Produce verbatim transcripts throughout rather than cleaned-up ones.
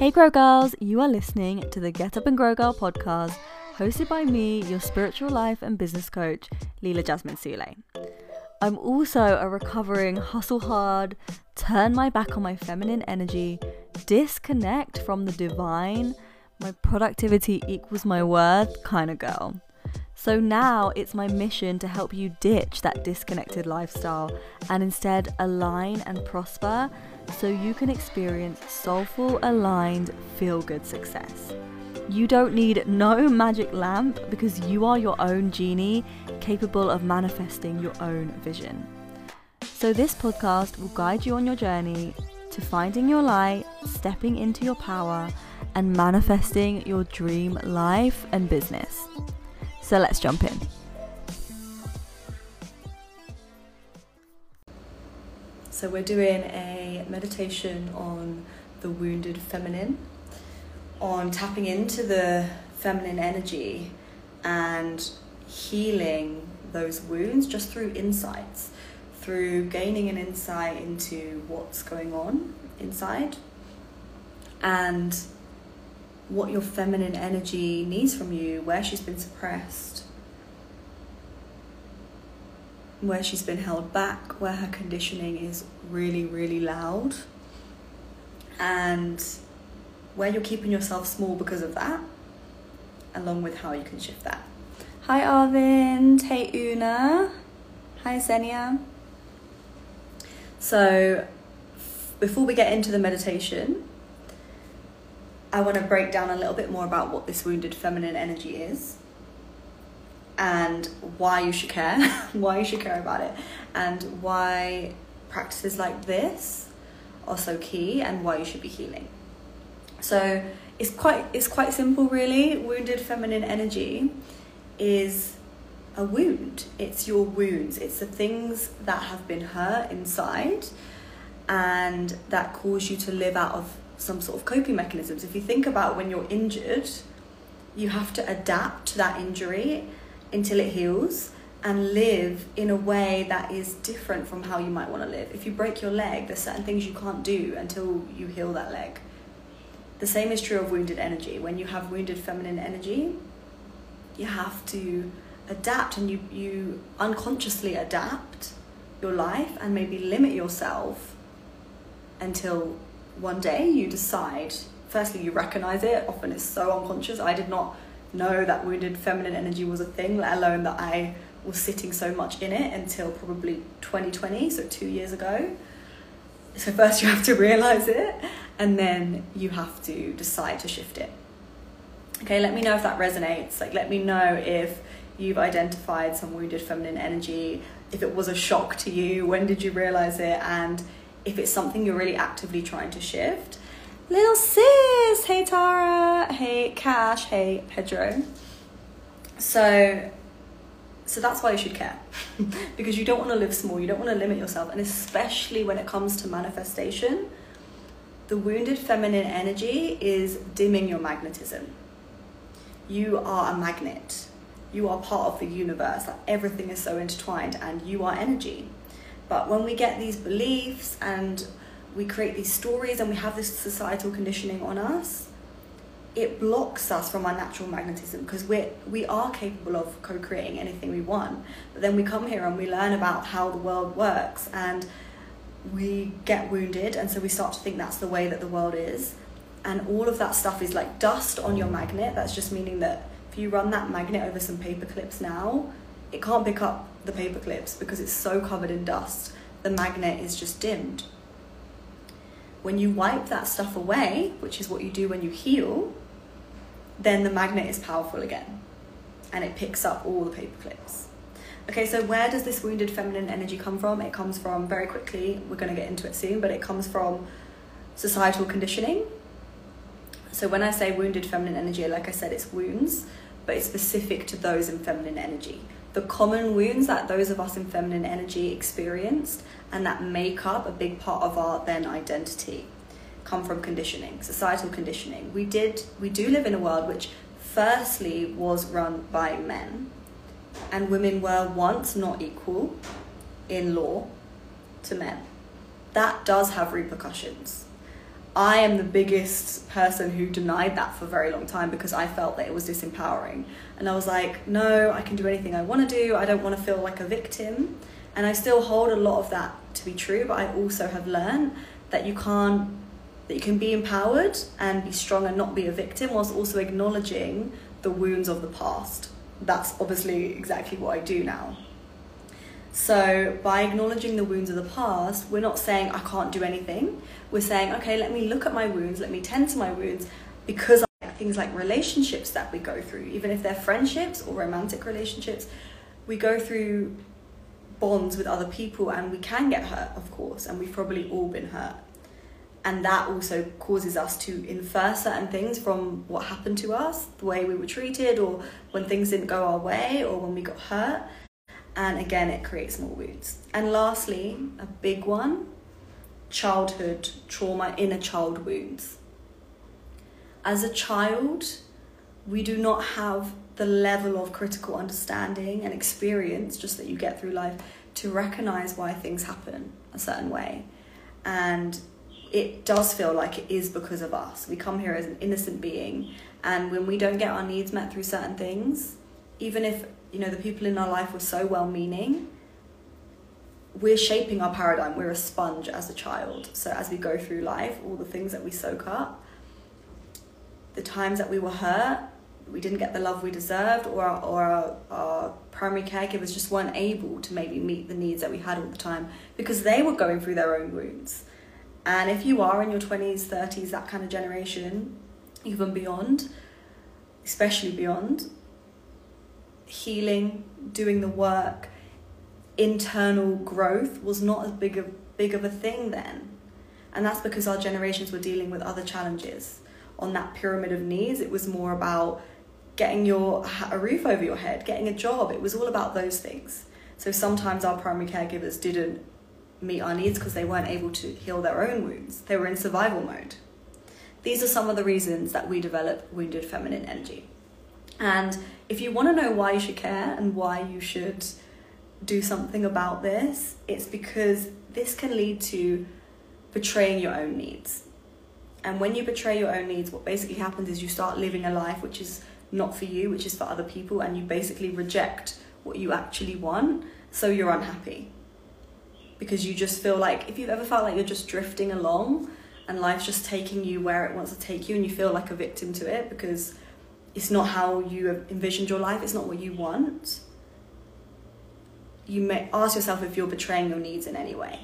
Hey Grow Girls, you are listening to the Get Up and Grow Girl podcast, hosted by me, your spiritual life and business coach, Leela Jasmine Sule. I'm also a recovering hustle hard, turn my back on my feminine energy, disconnect from the divine, my productivity equals my worth kind of girl. So now it's my mission to help you ditch that disconnected lifestyle and instead align and prosper so you can experience soulful, aligned, feel-good success. You don't need no magic lamp because you are your own genie, capable of manifesting your own vision. So this podcast will guide you on your journey to finding your light, stepping into your power, and manifesting your dream life and business. So let's jump in. So we're doing a meditation on the wounded feminine, on tapping into the feminine energy and healing those wounds just through insights, through gaining an insight into what's going on inside and what your feminine energy needs from you, where she's been suppressed, where she's been held back, where her conditioning is really, really loud, and where you're keeping yourself small because of that, along with how you can shift that. Hi Arvind, hey Una, hi Xenia. So f- before we get into the meditation, I want to break down a little bit more about what this wounded feminine energy is and why you should care, why you should care about it, and why practices like this are so key and why you should be healing. So it's quite, it's quite simple really. Wounded feminine energy is a wound. It's your wounds. It's the things that have been hurt inside and that cause you to live out of some sort of coping mechanisms. If you think about when you're injured, you have to adapt to that injury until it heals and live in a way that is different from how you might want to live. If you break your leg, there's certain things you can't do until you heal that leg. The same is true of wounded energy. When you have wounded feminine energy, you have to adapt and you, you unconsciously adapt your life and maybe limit yourself until one day you decide, firstly you recognise it, often it's so unconscious. I did not know that wounded feminine energy was a thing, let alone that I was sitting so much in it until probably twenty twenty, so two years ago. So first you have to realise it and then you have to decide to shift it. Okay, let me know if that resonates, like let me know if you've identified some wounded feminine energy, if it was a shock to you, when did you realise it, and if it's something you're really actively trying to shift. Little sis, hey Tara, hey Cash, hey Pedro. So, so that's why you should care, because you don't want to live small, you don't want to limit yourself, and especially when it comes to manifestation, the wounded feminine energy is dimming your magnetism. You are a magnet, you are part of the universe, like everything is so intertwined, and you are energy. But when we get these beliefs and we create these stories and we have this societal conditioning on us, it blocks us from our natural magnetism because we we are capable of co-creating anything we want. But then we come here and we learn about how the world works and we get wounded, and so we start to think that's the way that the world is. And all of that stuff is like dust on your magnet. That's just meaning that if you run that magnet over some paper clips now, it can't pick up the paper clips because it's so covered in dust. The magnet is just dimmed. When you wipe that stuff away, which is what you do when you heal, then the magnet is powerful again and it picks up all the paper clips. Okay, so where does this wounded feminine energy come from? It comes from, very quickly, we're going to get into it soon, but it comes from societal conditioning. So when I say wounded feminine energy, like I said, it's wounds, but it's specific to those in feminine energy. The common wounds that those of us in feminine energy experienced and that make up a big part of our then identity come from conditioning, societal conditioning. We did, we do live in a world which firstly was run by men, and women were once not equal in law to men. That does have repercussions. I am the biggest person who denied that for a very long time because I felt that it was disempowering. And I was like, no, I can do anything I want to do. I don't want to feel like a victim. And I still hold a lot of that to be true, but I also have learned that you can't, that you can be empowered and be strong and not be a victim, whilst also acknowledging the wounds of the past. That's obviously exactly what I do now. So by acknowledging the wounds of the past, we're not saying I can't do anything. We're saying, okay, let me look at my wounds, let me tend to my wounds, because things like relationships that we go through, even if they're friendships or romantic relationships, we go through bonds with other people and we can get hurt, of course, and we've probably all been hurt. And that also causes us to infer certain things from what happened to us, the way we were treated, or when things didn't go our way, or when we got hurt. And again, it creates more wounds. And lastly, a big one, childhood trauma, inner child wounds. As a child, we do not have the level of critical understanding and experience just that you get through life to recognize why things happen a certain way. And it does feel like it is because of us. We come here as an innocent being, and when we don't get our needs met through certain things, even if, you know, the people in our life were so well-meaning, we're shaping our paradigm. We're a sponge as a child. So as we go through life, all the things that we soak up, the times that we were hurt, we didn't get the love we deserved, or our, or our, our primary caregivers just weren't able to maybe meet the needs that we had all the time because they were going through their own wounds. And if you are in your twenties, thirties, that kind of generation, even beyond, especially beyond, healing, doing the work, internal growth was not as big of, big of a thing then. And that's because our generations were dealing with other challenges. On that pyramid of needs, it was more about getting your, a roof over your head, getting a job. It was all about those things. So sometimes our primary caregivers didn't meet our needs because they weren't able to heal their own wounds. They were in survival mode. These are some of the reasons that we develop wounded feminine energy. And if you want to know why you should care and why you should do something about this, it's because this can lead to betraying your own needs. And when you betray your own needs, what basically happens is you start living a life which is not for you, which is for other people, and you basically reject what you actually want, so you're unhappy. Because you just feel like, if you've ever felt like you're just drifting along and life's just taking you where it wants to take you and you feel like a victim to it because it's not how you have envisioned your life, it's not what you want, you may ask yourself if you're betraying your needs in any way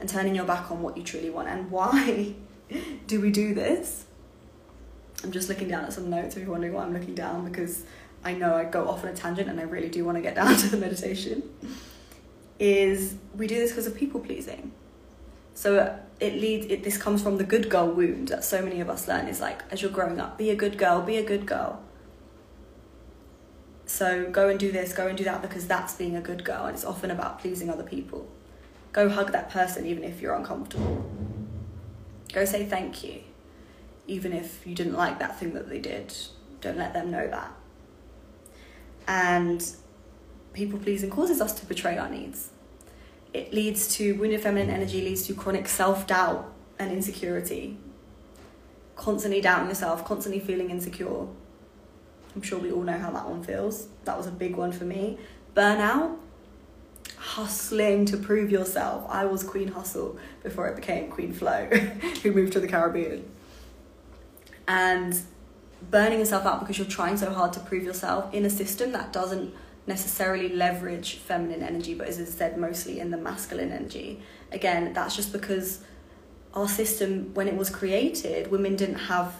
and turning your back on what you truly want. And why do we do this? I'm just looking down at some notes if you're wondering why I'm looking down, because I know I go off on a tangent and I really do want to get down to the meditation. Is we do this because of people pleasing. So it leads, it, this comes from the good girl wound that so many of us learn, is like, as you're growing up, be a good girl, be a good girl. So go and do this, go and do that, because that's being a good girl, and it's often about pleasing other people. Go hug that person even if you're uncomfortable. Go say thank you, even if you didn't like that thing that they did. Don't let them know that. And people pleasing causes us to betray our needs. It leads to, wounded feminine energy leads to chronic self-doubt and insecurity. Constantly doubting yourself, constantly feeling insecure. I'm sure we all know how that one feels. That was a big one for me. Burnout, hustling to prove yourself. I was Queen Hustle before it became Queen Flow, who moved to the Caribbean. And burning yourself out because you're trying so hard to prove yourself in a system that doesn't necessarily leverage feminine energy, but is instead mostly in the masculine energy. Again, that's just because our system, when it was created, women didn't have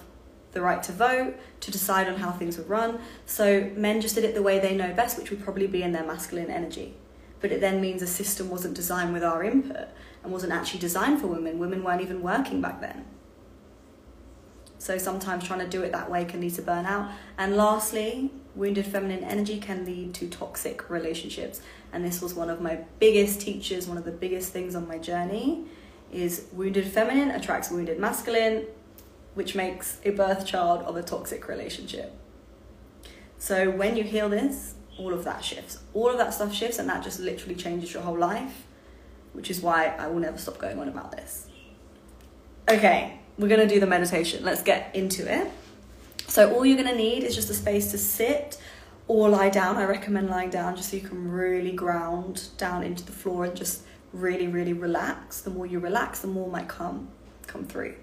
the right to vote, to decide on how things were run, so men just did it the way they know best, which would probably be in their masculine energy. But it then means the system wasn't designed with our input and wasn't actually designed for women. Women weren't even working back then. So sometimes trying to do it that way can lead to burnout. And lastly, wounded feminine energy can lead to toxic relationships. And this was one of my biggest teachers, one of the biggest things on my journey, is wounded feminine attracts wounded masculine, which makes a birth child of a toxic relationship. So when you heal this, all of that shifts. All of that stuff shifts, and that just literally changes your whole life, which is why I will never stop going on about this. Okay, we're going to do the meditation. Let's get into it. So all you're going to need is just a space to sit or lie down. I recommend lying down just so you can really ground down into the floor and just really, really relax. The more you relax, the more might come, come through.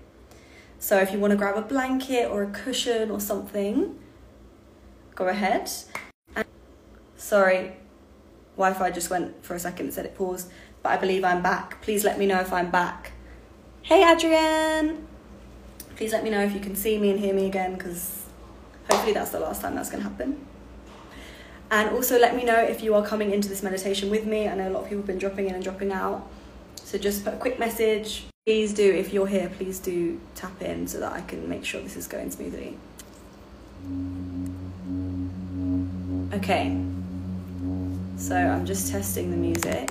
So if you want to grab a blanket or a cushion or something, go ahead. And, sorry, Wi-Fi just went for a second, it said it paused, but I believe I'm back. Please let me know if I'm back. Hey, Adrian. Please let me know if you can see me and hear me again, because hopefully that's the last time that's going to happen. And also let me know if you are coming into this meditation with me. I know a lot of people have been dropping in and dropping out. So just put a quick message. Please do, if you're here, please do tap in so that I can make sure this is going smoothly. Okay. So I'm just testing the music.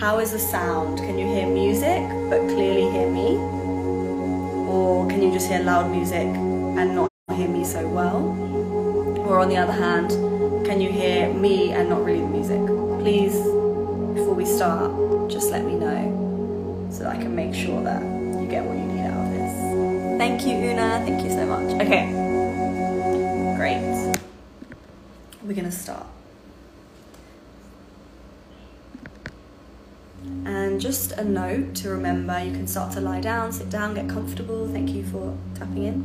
How is the sound? Can you hear music but clearly hear me? Or can you just hear loud music and not hear me so well? Or on the other hand, can you hear me and not really the music? Please, before we start, just let me know so that I can make sure that you get what you need out of this. Thank you, Una. Thank you so much. Okay. Great. We're going to start. And just a note to remember, you can start to lie down, sit down, get comfortable. Thank you for tapping in.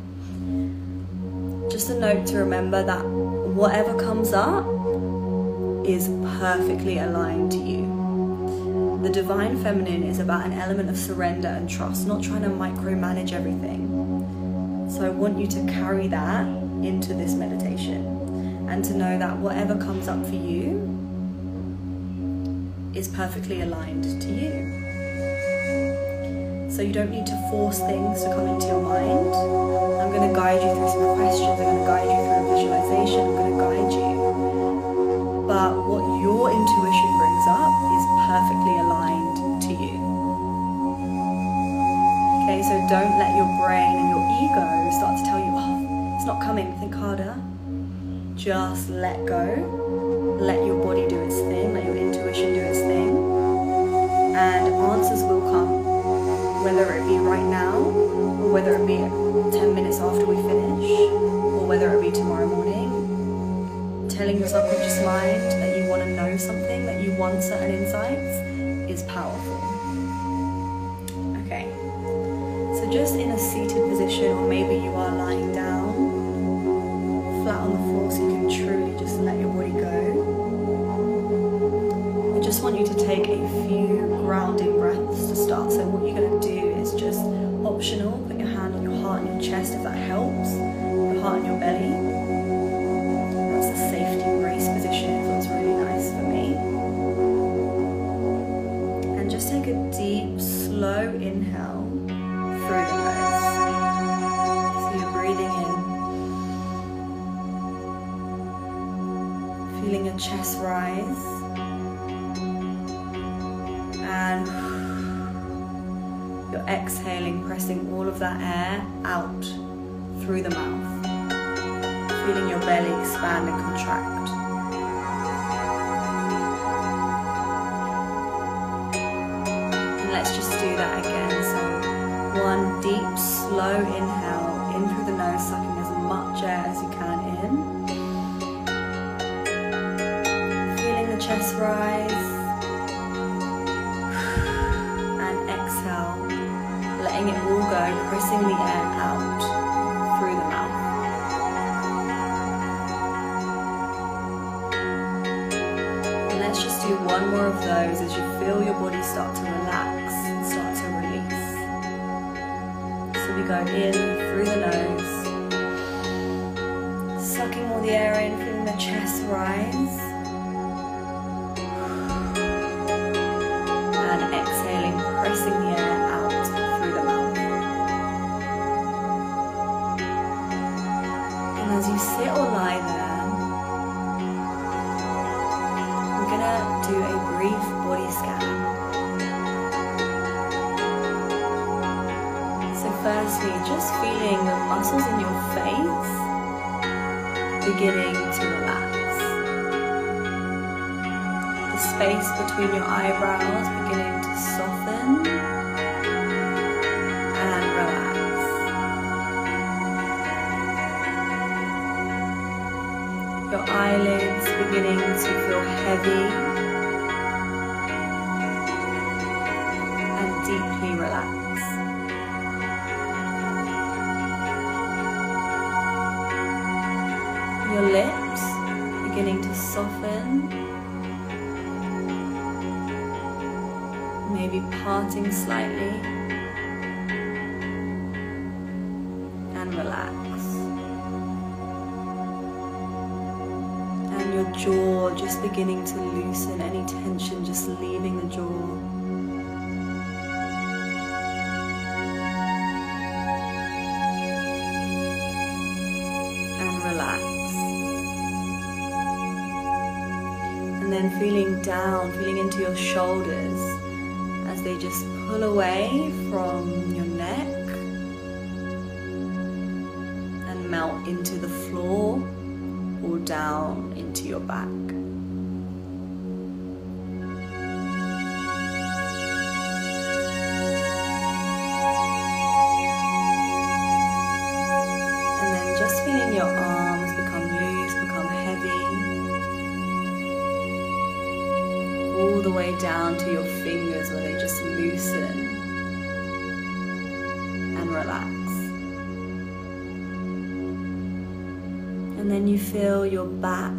Just a note to remember that whatever comes up is perfectly aligned to you. The divine feminine is about an element of surrender and trust, not trying to micromanage everything. So I want you to carry that into this meditation and to know that whatever comes up for you is perfectly aligned to you. So you don't need to force things to come into your mind. I'm going to guide you through some questions, I'm going to guide you through a visualization, I'm going to guide you. But what your intuition brings up is perfectly aligned to you. Okay, so don't let your brain and your ego start to tell you, oh, it's not coming, think harder. Just let go, let your body do its thing, let your intuition do its thing, and answers will come, whether it be right now, or whether it be ten minutes after we finish, or whether it be tomorrow morning. Telling your subconscious mind that you want to know something, that you want certain insights, is powerful. Okay, so just in a seated position, or maybe you are lying down, flat on the floor, so you can truly just let your body go. I just want you to take a few grounding breaths to start. So what you're going to do is just optional, put your hand on your heart and your chest if that helps, your heart and your belly. That's a safety brace position, it feels really nice for me. And just take a deep, slow inhale through the nose. So you're breathing in, feeling your chest rise, and you're exhaling, pressing all of that air out through the mouth, feeling your belly expand and contract. And let's just do that again. So one deep, slow inhale in through the nose, sucking as much air as you can in, feeling the chest rise. It all go, pressing the air out through the mouth. And let's just do one more of those as you feel your body start to relax and start to release. So we go in through the nose, sucking all the air in, feeling the chest rise, and exhaling, pressing the air. As you sit or lie there, we're going to do a brief body scan. So firstly, just feeling the muscles in your face beginning to relax. The space between your eyebrows beginning to soften and relax. eyelids beginning to feel heavy and deeply relaxed. Your lips beginning to soften, maybe parting slightly, and relax. Your jaw just beginning to loosen any tension, just leaving the jaw. And relax. And then feeling down, feeling into your shoulders as they just pull away from your neck and melt into the floor or down into your back. And then just feeling your arms become loose, become heavy, all the way down to your fingers where they just loosen and relax. And then you feel your back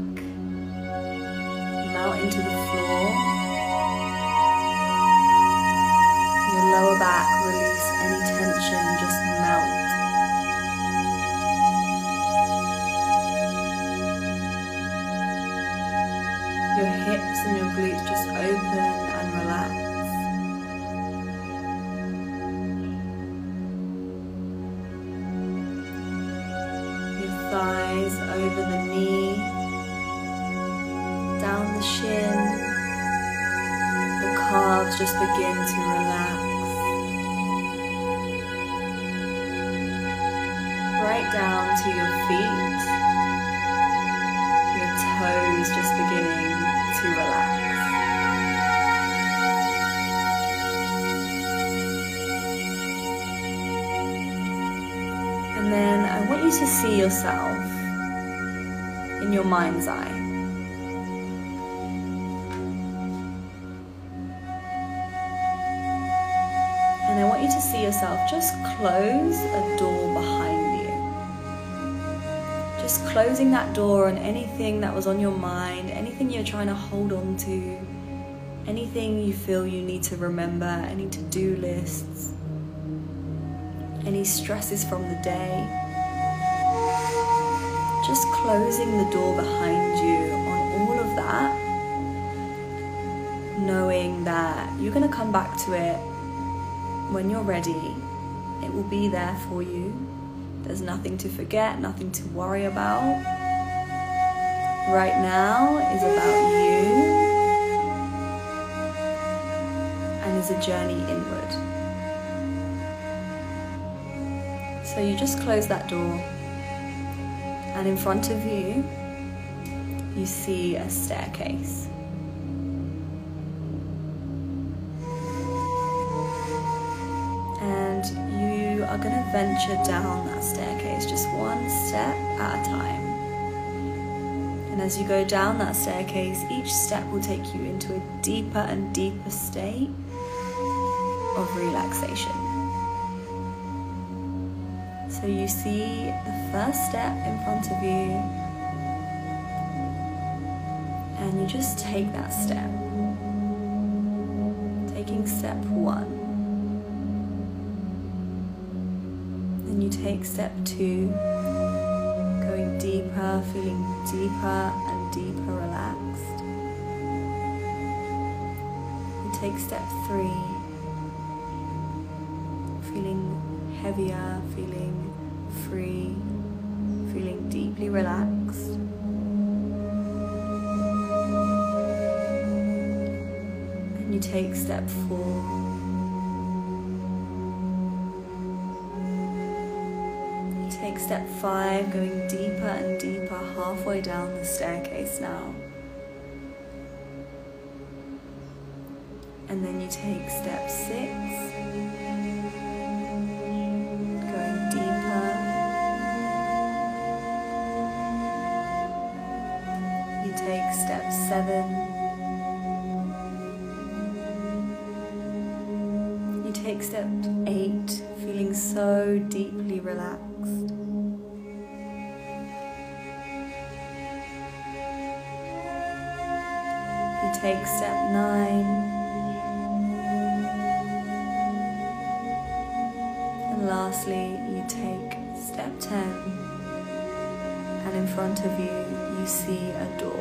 melt into the floor, your lower back release any tension, just melt. Your hips and your glutes just open and relax. Thighs over the knee, down the shin, the calves just begin to relax. Right down to your feet, your toes just beginning to relax. And then I want you to see yourself in your mind's eye. And I want you to see yourself just close a door behind you. Just closing that door on anything that was on your mind, anything you're trying to hold on to, anything you feel you need to remember, any to-do lists, any stresses from the day. Just closing the door behind you on all of that, knowing that you're going to come back to it when you're ready. It will be there for you. There's nothing to forget, nothing to worry about. Right now is about you and is a journey inward. So you just close that door. And in front of you, you see a staircase. And you are going to venture down that staircase, just one step at a time. And as you go down that staircase, each step will take you into a deeper and deeper state of relaxation. So you see the first step in front of you, and you just take that step, taking step one. Then you take step two, going deeper, feeling deeper and deeper relaxed. You take step three, feeling heavier, feeling free, feeling deeply relaxed. And you take step four. You take step five, going deeper and deeper, halfway down the staircase now. And then you take step six. step seven. You take step eight, feeling so deeply relaxed. You take step nine. And lastly, you take step ten. And in front of you, you see a door.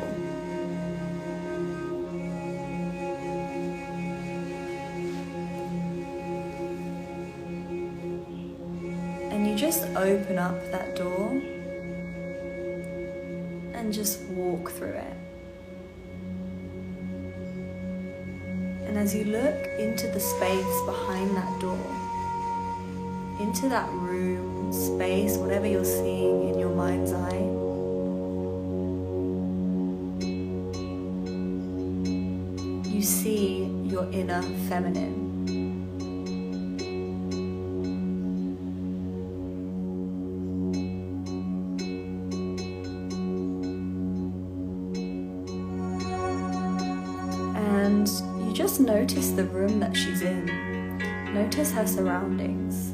And you just open up that door and just walk through it. And as you look into the space behind that door, into that room, space, whatever you're seeing in your mind's eye, you see your inner feminine. And you just notice the room that she's in. Notice her surroundings.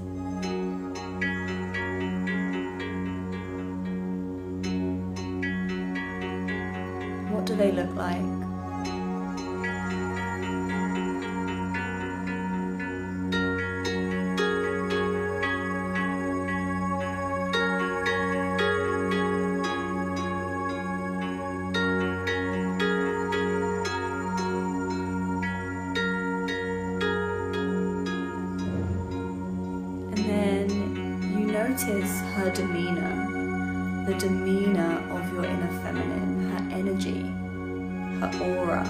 What do they look like? Notice her demeanor, the demeanor of your inner feminine, her energy, her aura.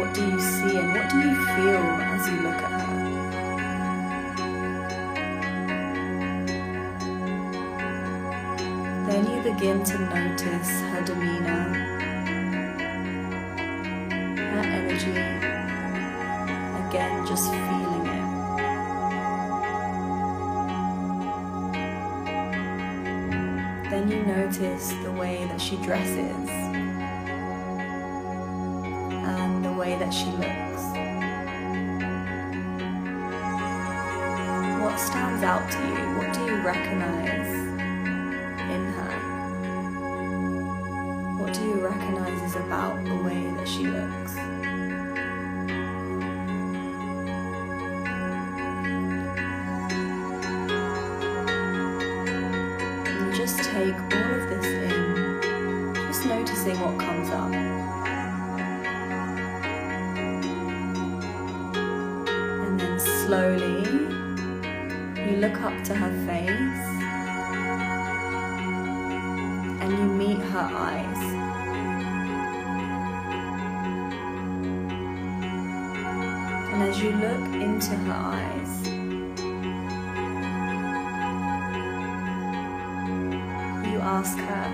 What do you see and what do you feel as you look at her? Then you begin to notice her demeanor, her energy. Again, just feeling it. Then you notice the way that she dresses and the way that she looks. What stands out to you? What do you recognize in her? What do you recognize is about the way that she looks? Just take all of this in, just noticing what comes up. And then slowly, you look up to her face and you meet her eyes. And as you look into her eyes, ask her,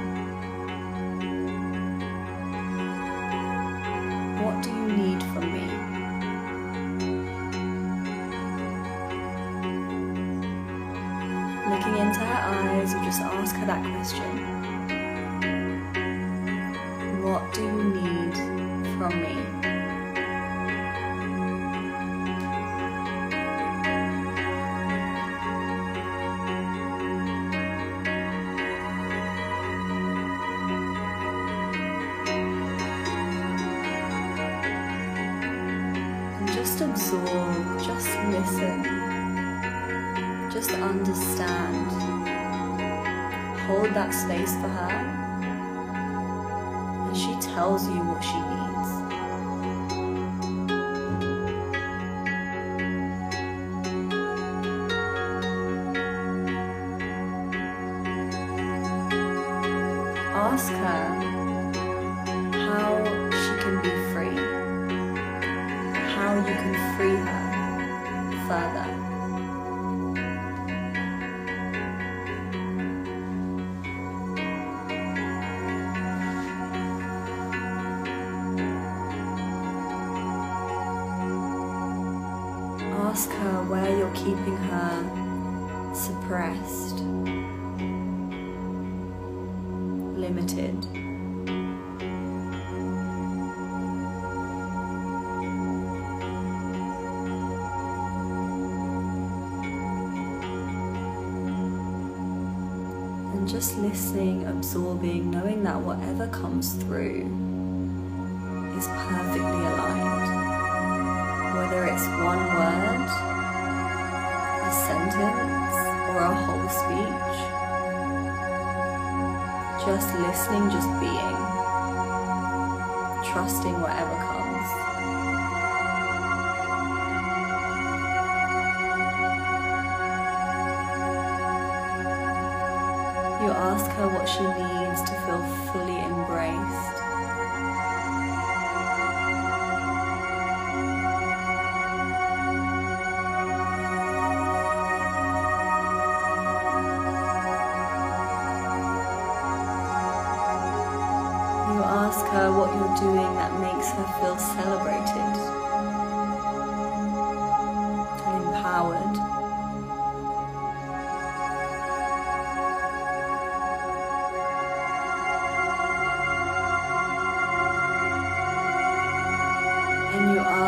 what do you need from me? Looking into her eyes, you just ask her that question. What do you need from me? Just absorb, just listen, just understand. Hold that space for her as she tells you what she needs. Ask her how she can be free. How you can free her further. Ask her where you're keeping her suppressed, limited. And just listening, absorbing, knowing that whatever comes through is perfectly aligned. Whether it's one word, a sentence, or a whole speech. Just listening, just being. Trusting whatever comes. You ask her what she needs to feel fully embraced. You ask her what you're doing that makes her feel celebrated and empowered.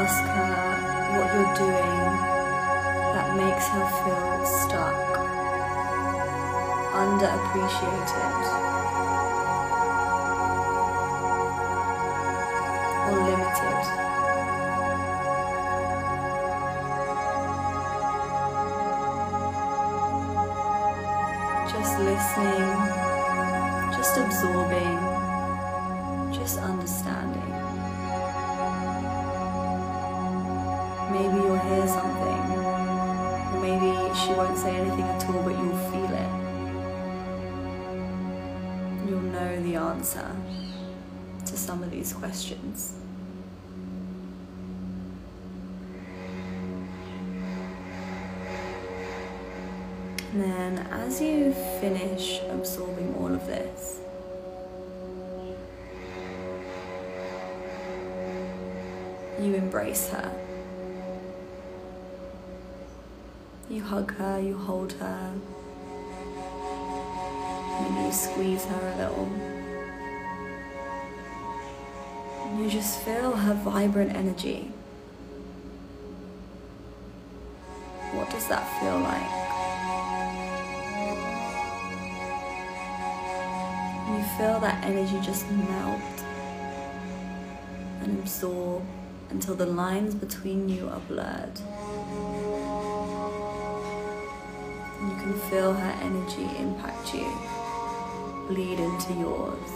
Ask her what you're doing that makes her feel stuck, underappreciated, or limited. Just listening, just absorbing, just understanding. Maybe you'll hear something, or maybe she won't say anything at all, but you'll feel it. You'll know the answer to some of these questions. And then as you finish absorbing all of this, you embrace her. You hug her, you hold her, maybe you squeeze her a little. And you just feel her vibrant energy. What does that feel like? You feel that energy just melt and absorb until the lines between you are blurred. You can feel her energy impact you, bleed into yours.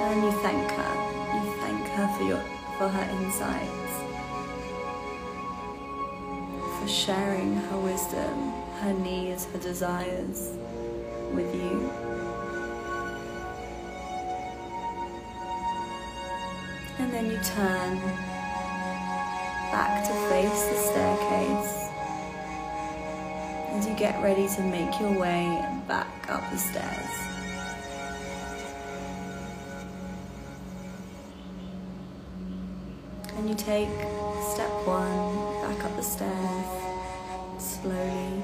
And you thank her. You thank her for your for her insights, for sharing her wisdom, her needs, her desires with you. And then you turn back to face the staircase as you get ready to make your way back up the stairs. And you take step one back up the stairs, slowly.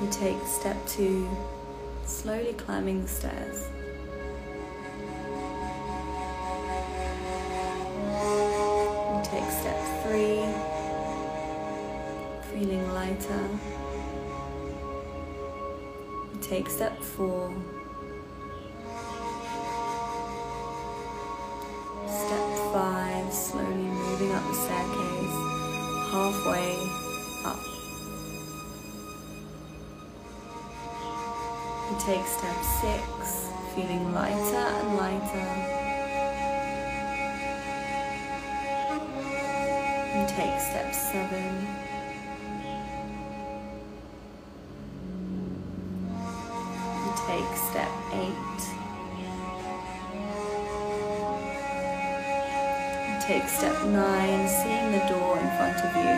You take step two, slowly climbing the stairs. Three, feeling lighter. You take step four, step five, slowly moving up the staircase, halfway up. You take step six, feeling lighter and lighter. You take step seven. You take step eight. You take step nine, seeing the door in front of you.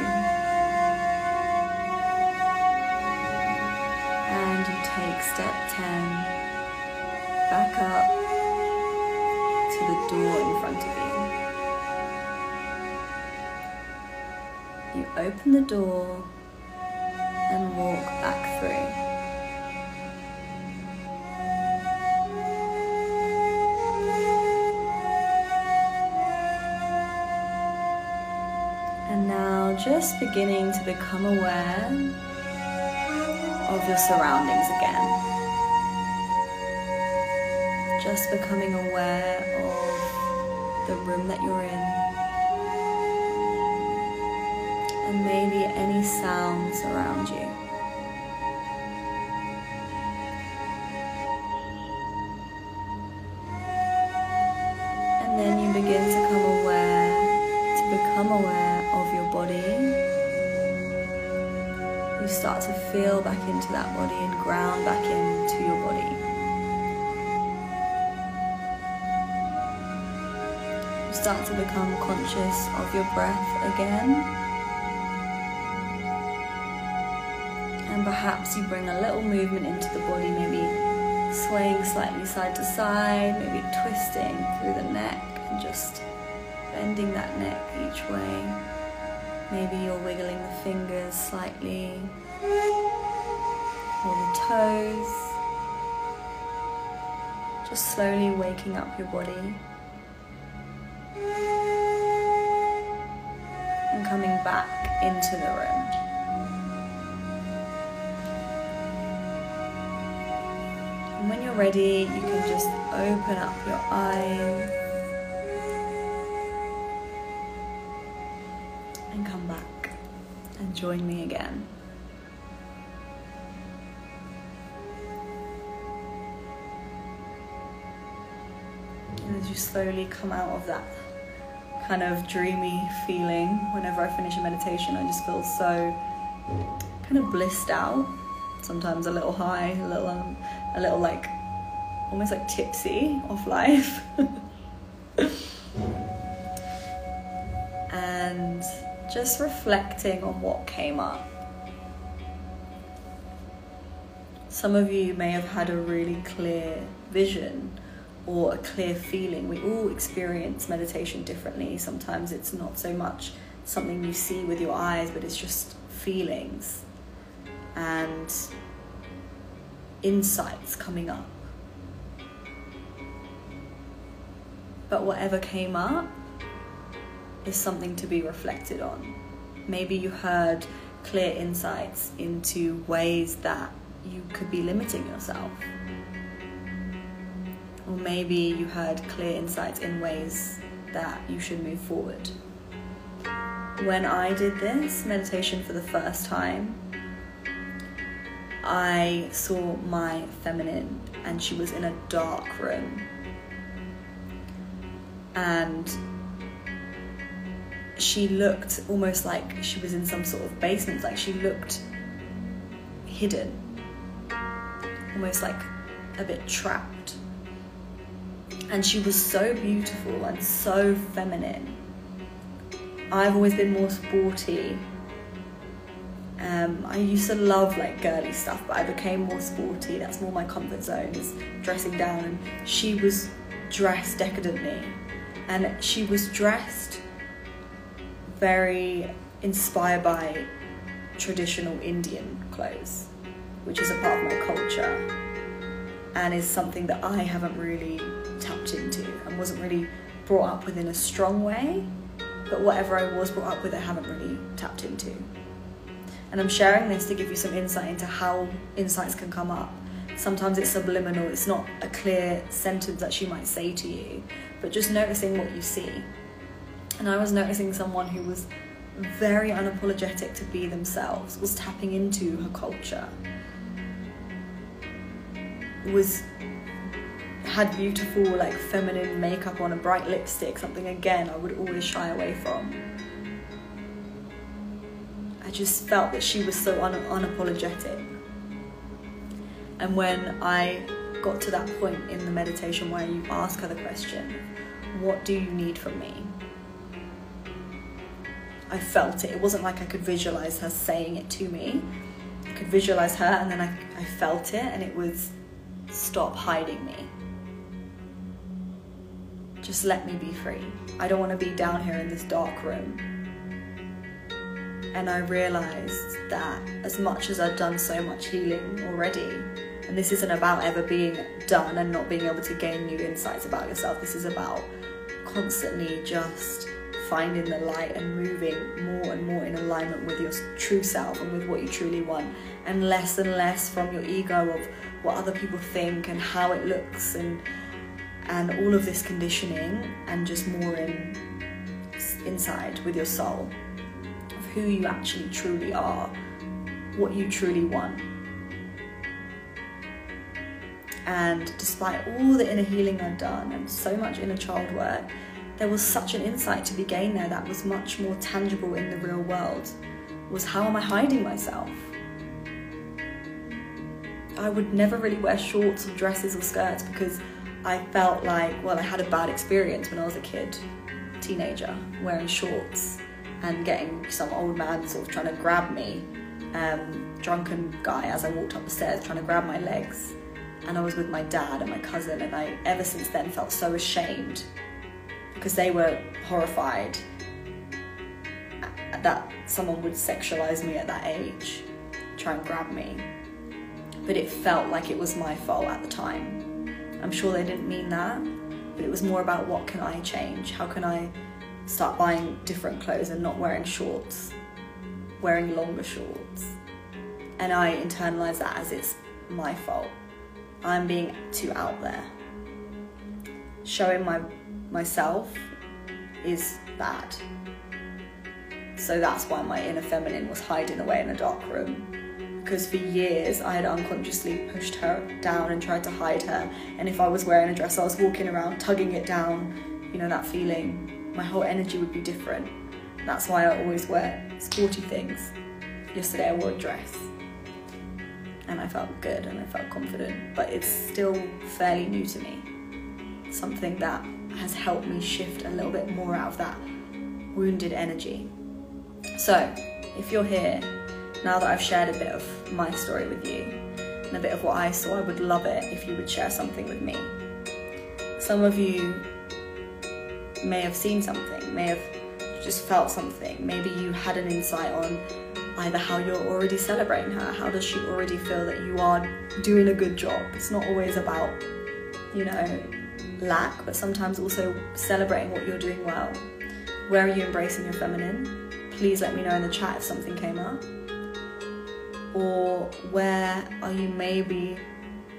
And you take step ten, back up to the door in front of you. open the door and walk back through. And now just beginning to become aware of your surroundings again. Just becoming aware of the room that you're in. And maybe any sounds around you. And then you begin to come aware, to become aware of your body. You start to feel back into that body and ground back into your body. You start to become conscious of your breath again, and perhaps you bring a little movement into the body, maybe swaying slightly side to side, maybe twisting through the neck and just bending that neck each way. Maybe you're wiggling the fingers slightly, or the toes, just slowly waking up your body and coming back into the room. And when you're ready, you can just open up your eyes and come back and join me again. And as you slowly come out of that kind of dreamy feeling, whenever I finish a meditation, I just feel so kind of blissed out, sometimes a little high, a little, um, a little like, almost like tipsy off life. And just reflecting on what came up. Some of you may have had a really clear vision or a clear feeling. We all experience meditation differently. Sometimes it's not so much something you see with your eyes, but it's just feelings and insights coming up. But whatever came up is something to be reflected on. Maybe you heard clear insights into ways that you could be limiting yourself. Or maybe you heard clear insights in ways that you should move forward. When I did this meditation for the first time, I saw my feminine, and she was in a dark room. And she looked almost like she was in some sort of basement, like she looked hidden, almost like a bit trapped. And she was so beautiful and so feminine. I've always been more sporty. Um, I used to love like girly stuff, but I became more sporty. That's more my comfort zone, is dressing down. And she was dressed decadently, and she was dressed very inspired by traditional Indian clothes, which is a part of my culture and is something that I haven't really tapped into and wasn't really brought up with in a strong way, but whatever I was brought up with I haven't really tapped into. And I'm sharing this to give you some insight into how insights can come up. Sometimes it's subliminal, it's not a clear sentence that she might say to you, but just noticing what you see. And I was noticing someone who was very unapologetic to be themselves, was tapping into her culture, was had beautiful like feminine makeup on, a bright lipstick, something again I would always shy away from. I just felt that she was so un unapologetic. And when I got to that point in the meditation where you ask her the question, what do you need from me? I felt it. It wasn't like I could visualize her saying it to me. I could visualize her, and then I, I felt it, and it was, stop hiding me. Just let me be free. I don't want to be down here in this dark room. and I realised that as much as I'd done so much healing already, and this isn't about ever being done and not being able to gain new insights about yourself, this is about constantly just finding the light and moving more and more in alignment with your true self and with what you truly want, and less and less from your ego of what other people think and how it looks and and all of this conditioning, and just more in inside with your soul of who you actually truly are, what you truly want. And despite all the inner healing I'd done and so much inner child work, there was such an insight to be gained there that was much more tangible in the real world, was how am I hiding myself? I would never really wear shorts or dresses or skirts because I felt like, well, I had a bad experience when I was a kid, teenager, wearing shorts and getting some old man sort of trying to grab me, um, drunken guy as I walked up the stairs trying to grab my legs. And I was with my dad and my cousin, and I ever since then felt so ashamed because they were horrified that someone would sexualize me at that age, try and grab me. But it felt like it was my fault at the time. I'm sure they didn't mean that, but it was more about what can I change? How can I start buying different clothes and not wearing shorts, wearing longer shorts? And I internalized that as it's my fault. I'm being too out there. Showing my myself is bad. So that's why my inner feminine was hiding away in a dark room. Because for years I had unconsciously pushed her down and tried to hide her. And if I was wearing a dress, I was walking around tugging it down, you know, that feeling. My whole energy would be different. That's why I always wear sporty things. Yesterday I wore a dress and I felt good and I felt confident, but it's still fairly new to me. Something that has helped me shift a little bit more out of that wounded energy. So, if you're here, now that I've shared a bit of my story with you and a bit of what I saw, I would love it if you would share something with me. Some of you may have seen something, may have just felt something. Maybe you had an insight on either how you're already celebrating her, how does she already feel that you are doing a good job. It's not always about, you know, lack, but sometimes also celebrating what you're doing well. Where are you embracing your feminine? Please let me know in the chat if something came up. Or where are you maybe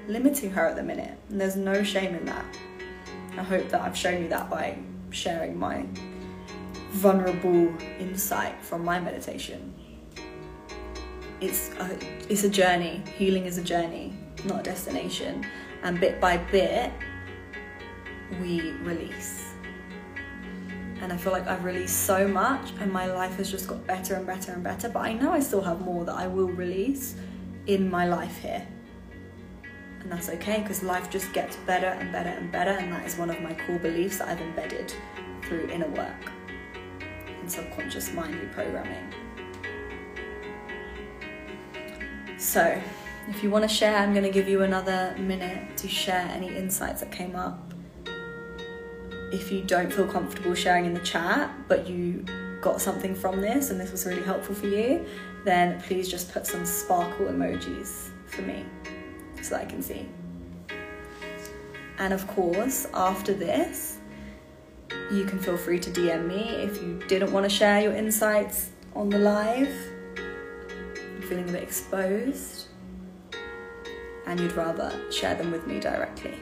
limiting her at the minute? And there's no shame in that. I hope that I've shown you that by sharing my vulnerable insight from my meditation. It's a, it's a journey. Healing is a journey, not a destination. And bit by bit, we release. And I feel like I've released so much and my life has just got better and better and better, but I know I still have more that I will release in my life here. And that's okay, because life just gets better and better and better, and that is one of my core beliefs that I've embedded through inner work and subconscious mind reprogramming. So, if you want to share, I'm going to give you another minute to share any insights that came up. If you don't feel comfortable sharing in the chat, but you got something from this and this was really helpful for you, then please just put some sparkle emojis for me so that I can see. And of course, after this, you can feel free to D M me if you didn't want to share your insights on the live. Feeling a bit exposed and you'd rather share them with me directly.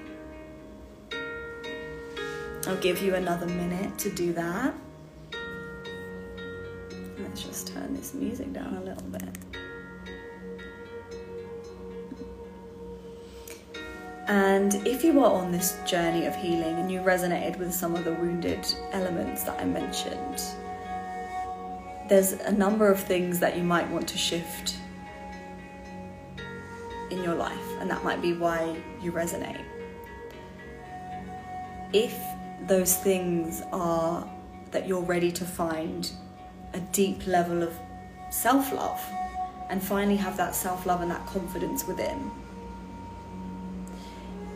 I'll give you another minute to do that. Let's just turn this music down a little bit. And if you are on this journey of healing and you resonated with some of the wounded elements that I mentioned, there's a number of things that you might want to shift in your life, and that might be why you resonate. If those things are that you're ready to find a deep level of self-love and finally have that self-love and that confidence within.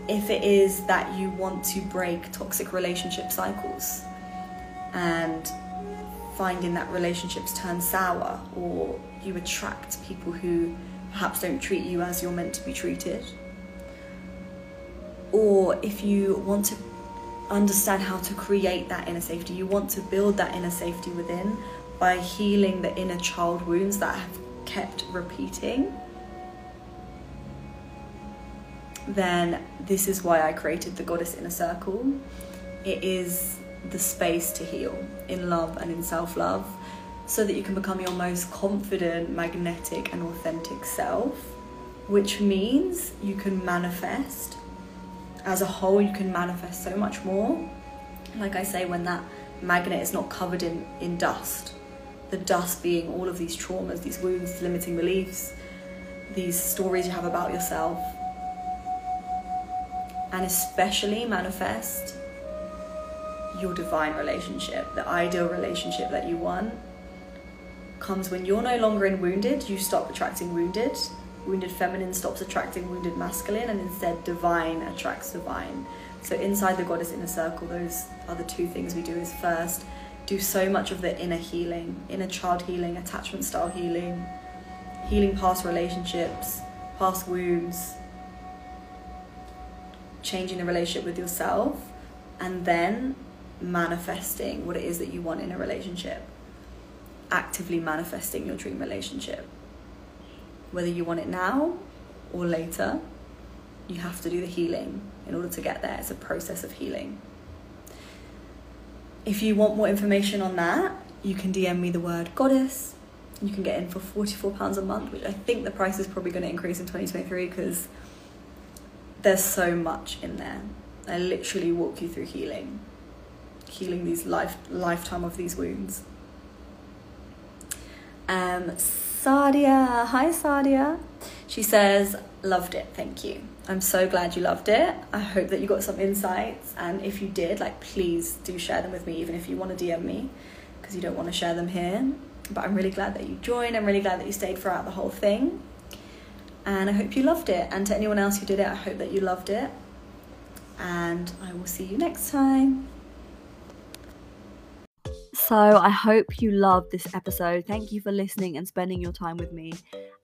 If it is that you want to break toxic relationship cycles and finding that relationships turn sour, or you attract people who perhaps don't treat you as you're meant to be treated. Or if you want to understand how to create that inner safety, you want to build that inner safety within by healing the inner child wounds that have kept repeating, then this is why I created the Goddess Inner Circle. It is the space to heal in love and in self-love, so that you can become your most confident, magnetic and authentic self, which means you can manifest as a whole. You can manifest so much more. Like I say, when that magnet is not covered in, in dust, the dust being all of these traumas, these wounds, limiting beliefs, these stories you have about yourself, and especially manifest your divine relationship, the ideal relationship that you want, comes when you're no longer in wounded. You stop attracting wounded. Wounded feminine stops attracting wounded masculine, and instead divine attracts divine. So inside the Goddess Inner Circle, those are the two things we do. Is first, do so much of the inner healing, inner child healing, attachment style healing, healing past relationships, past wounds, changing the relationship with yourself, and then manifesting what it is that you want in a relationship. Actively manifesting your dream relationship. Whether you want it now or later, you have to do the healing in order to get there. It's a process of healing. If you want more information on that, you can D M me the word goddess. You can get in for forty-four pounds a month, which I think the price is probably going to increase in twenty twenty-three, because there's so much in there. I literally walk you through healing. Healing these life lifetime of these wounds. Um, Sadia, hi Sadia. She says, loved it, thank you. I'm so glad you loved it. I hope that you got some insights. And if you did, like, please do share them with me, even if you want to D M me, because you don't want to share them here. But I'm really glad that you joined. I'm really glad that you stayed throughout the whole thing. And I hope you loved it. And to anyone else who did it, I hope that you loved it. And I will see you next time. So I hope you loved this episode. Thank you for listening and spending your time with me.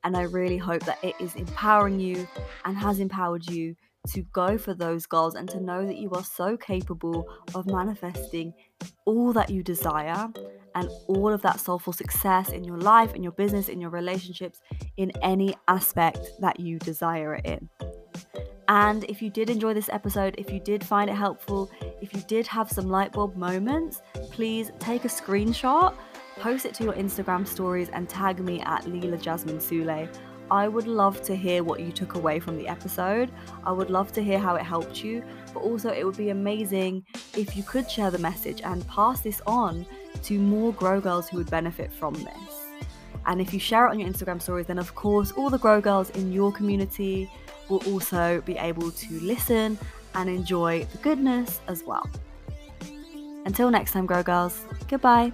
And I really hope that it is empowering you and has empowered you to go for those goals, and to know that you are so capable of manifesting all that you desire and all of that soulful success in your life, in your business, in your relationships, in any aspect that you desire it in. And if you did enjoy this episode, if you did find it helpful, if you did have some light bulb moments, please take a screenshot, post it to your Instagram stories and tag me at Leela Jasmine Sule. I would love to hear what you took away from the episode. I would love to hear how it helped you, but also it would be amazing if you could share the message and pass this on to more Grow Girls who would benefit from this. And if you share it on your Instagram stories, then of course all the Grow Girls in your community will also be able to listen and enjoy the goodness as well. Until next time, Grow Girls, goodbye.